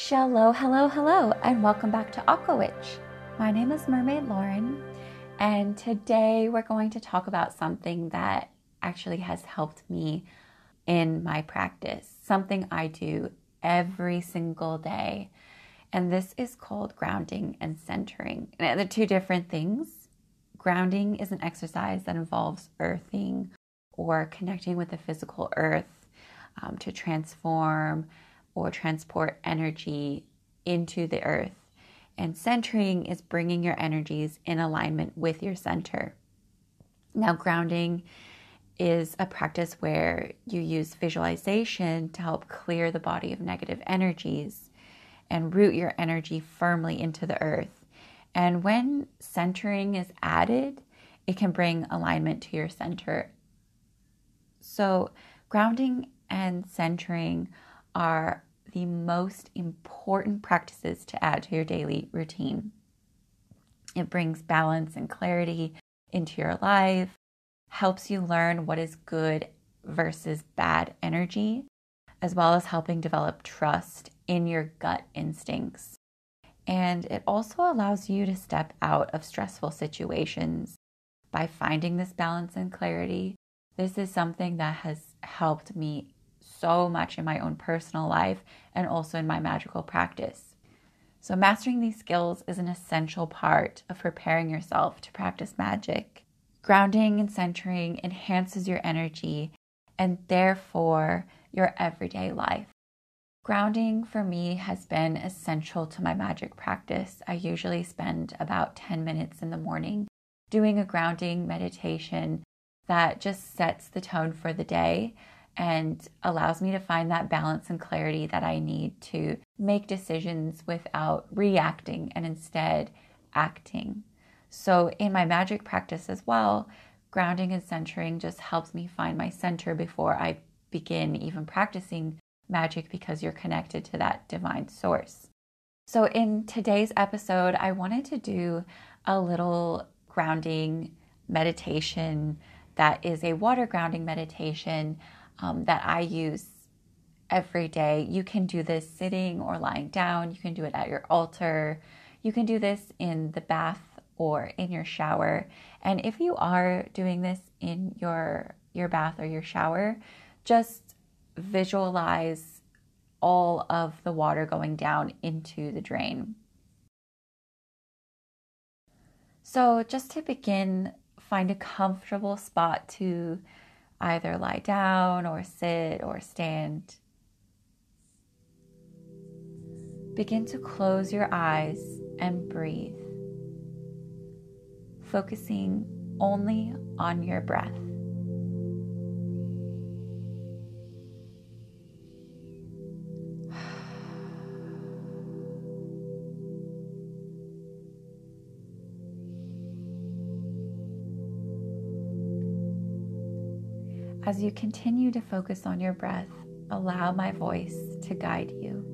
Shalom, hello, hello, and welcome back to Aqua Witch. My name is Mermaid Lauren, and today we're going to talk about something that actually has helped me in my practice, something I do every single day, and this is called grounding and centering. And they're two different things. Grounding is an exercise that involves earthing or connecting with the physical earth to transform or transport energy into the earth. And centering is bringing your energies in alignment with your center. Now, grounding is a practice where you use visualization to help clear the body of negative energies and root your energy firmly into the earth. And when centering is added, it can bring alignment to your center. So grounding and centering are the most important practices to add to your daily routine. It brings balance and clarity into your life, helps you learn what is good versus bad energy, as well as helping develop trust in your gut instincts. And it also allows you to step out of stressful situations by finding this balance and clarity. This is something that has helped me so much in my own personal life and also in my magical practice. So mastering these skills is an essential part of preparing yourself to practice magic. Grounding and centering enhances your energy and therefore your everyday life. Grounding for me has been essential to my magic practice. I usually spend about 10 minutes in the morning doing a grounding meditation that just sets the tone for the day and allows me to find that balance and clarity that I need to make decisions without reacting and instead acting. So in my magic practice as well, grounding and centering just helps me find my center before I begin even practicing magic, because you're connected to that divine source. So in today's episode, I wanted to do a little grounding meditation that is a water grounding meditation that I use every day. You can do this sitting or lying down. You can do it at your altar. You can do this in the bath or in your shower. And if you are doing this in your bath or your shower, just visualize all of the water going down into the drain. So just to begin, find a comfortable spot to either lie down or sit or stand. Begin to close your eyes and breathe, focusing only on your breath. As you continue to focus on your breath, allow my voice to guide you.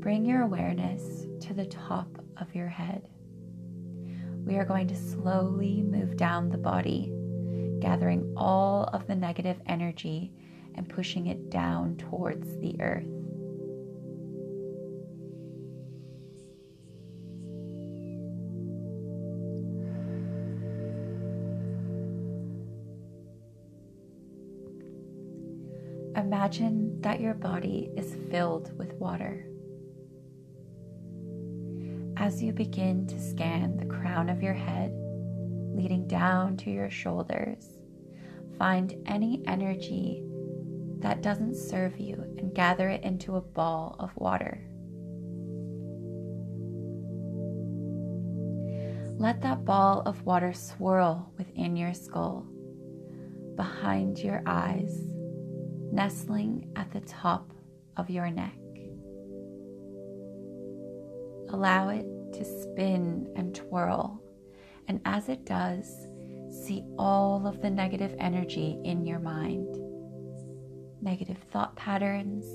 Bring your awareness to the top of your head. We are going to slowly move down the body, gathering all of the negative energy and pushing it down towards the earth. Imagine that your body is filled with water. As you begin to scan the crown of your head, leading down to your shoulders, find any energy that doesn't serve you and gather it into a ball of water. Let that ball of water swirl within your skull, behind your eyes, nestling at the top of your neck. Allow it to spin and twirl, and as it does, see all of the negative energy in your mind. Negative thought patterns,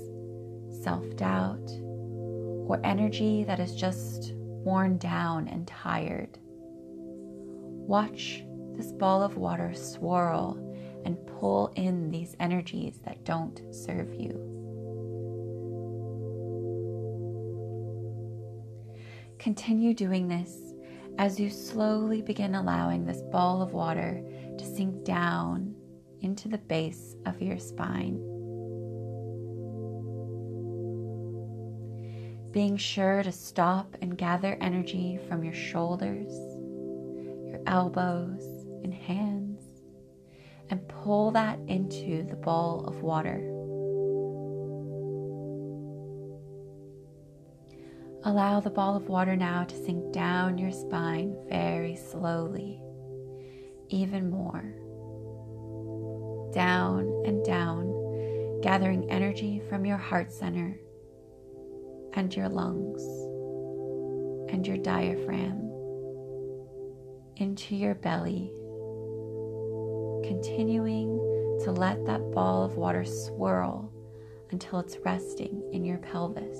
self-doubt, or energy that is just worn down and tired. Watch this ball of water swirl and pull in these energies that don't serve you. Continue doing this as you slowly begin allowing this ball of water to sink down into the base of your spine. Being sure to stop and gather energy from your shoulders, your elbows, and hands, and pull that into the ball of water. Allow the ball of water now to sink down your spine very slowly, even more. Down and down, gathering energy from your heart center and your lungs and your diaphragm into your belly, continuing to let that ball of water swirl until it's resting in your pelvis.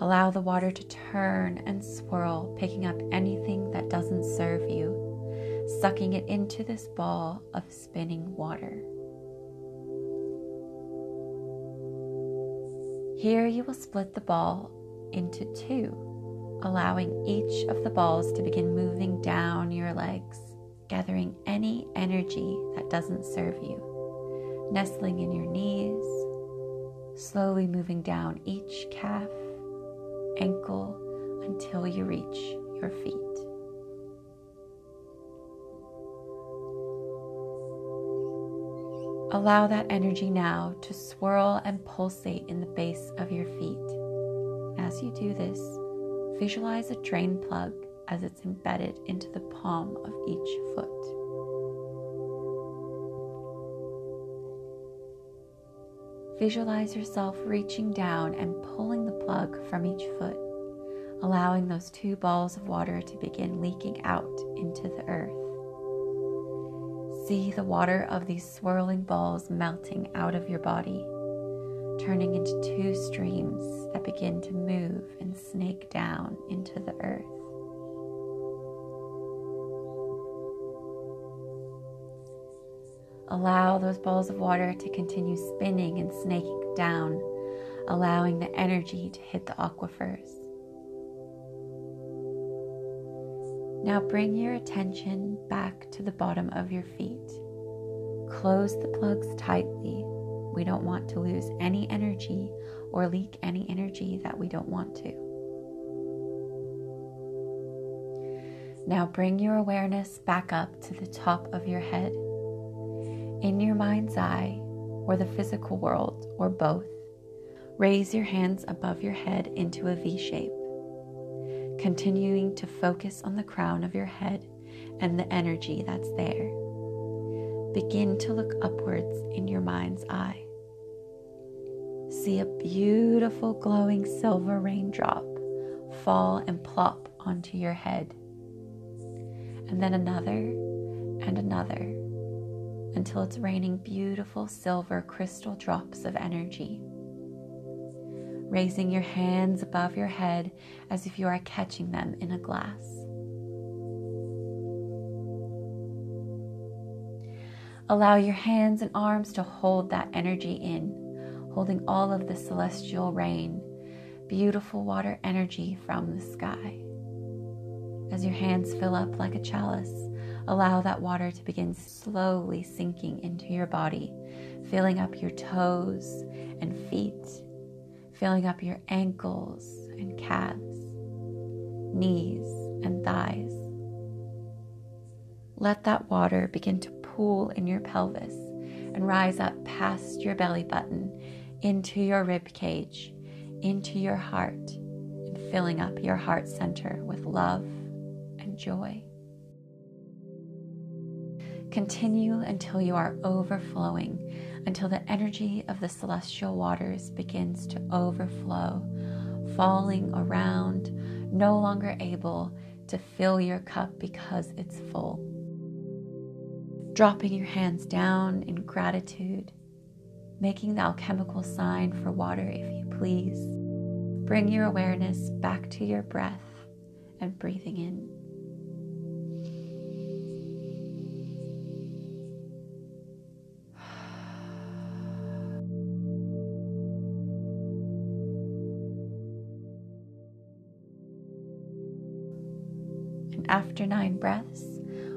Allow the water to turn and swirl, picking up anything that doesn't serve you, sucking it into this ball of spinning water. Here you will split the ball into two, allowing each of the balls to begin moving down your legs, gathering any energy that doesn't serve you, nestling in your knees, slowly moving down each calf, ankle until you reach your feet. Allow that energy now to swirl and pulsate in the base of your feet. As you do this, visualize a drain plug as it's embedded into the palm of each foot. Visualize yourself reaching down and pulling the plug from each foot, allowing those two balls of water to begin leaking out into the earth. See the water of these swirling balls melting out of your body, turning into two streams that begin to move and snake down into the earth. Allow those balls of water to continue spinning and snaking down, allowing the energy to hit the aquifers. Now bring your attention back to the bottom of your feet. Close the plugs tightly. We don't want to lose any energy or leak any energy that we don't want to. Now bring your awareness back up to the top of your head. In your mind's eye, or the physical world, or both, raise your hands above your head into a V shape, continuing to focus on the crown of your head and the energy that's there. Begin to look upwards in your mind's eye. See a beautiful glowing silver raindrop fall and plop onto your head, and then another and another, until it's raining beautiful silver crystal drops of energy. Raising your hands above your head as if you are catching them in a glass. Allow your hands and arms to hold that energy in, holding all of the celestial rain, beautiful water energy from the sky. As your hands fill up like a chalice, allow that water to begin slowly sinking into your body, filling up your toes and feet, filling up your ankles and calves, knees and thighs. Let that water begin to pool in your pelvis and rise up past your belly button, into your rib cage, into your heart, and filling up your heart center with love and joy. Continue until you are overflowing, until the energy of the celestial waters begins to overflow, falling around, no longer able to fill your cup because it's full. Dropping your hands down in gratitude, making the alchemical sign for water if you please. Bring your awareness back to your breath and breathing in. And after 9 breaths,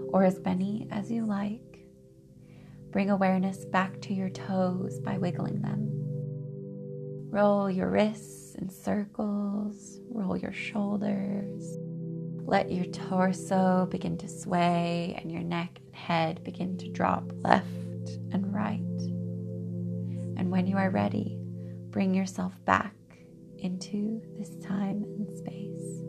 or as many as you like, bring awareness back to your toes by wiggling them. Roll your wrists in circles, roll your shoulders. Let your torso begin to sway and your neck and head begin to drop left and right. And when you are ready, bring yourself back into this time and space.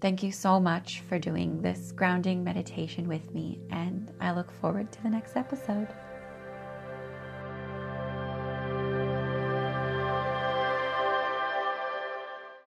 Thank you so much for doing this grounding meditation with me, and I look forward to the next episode.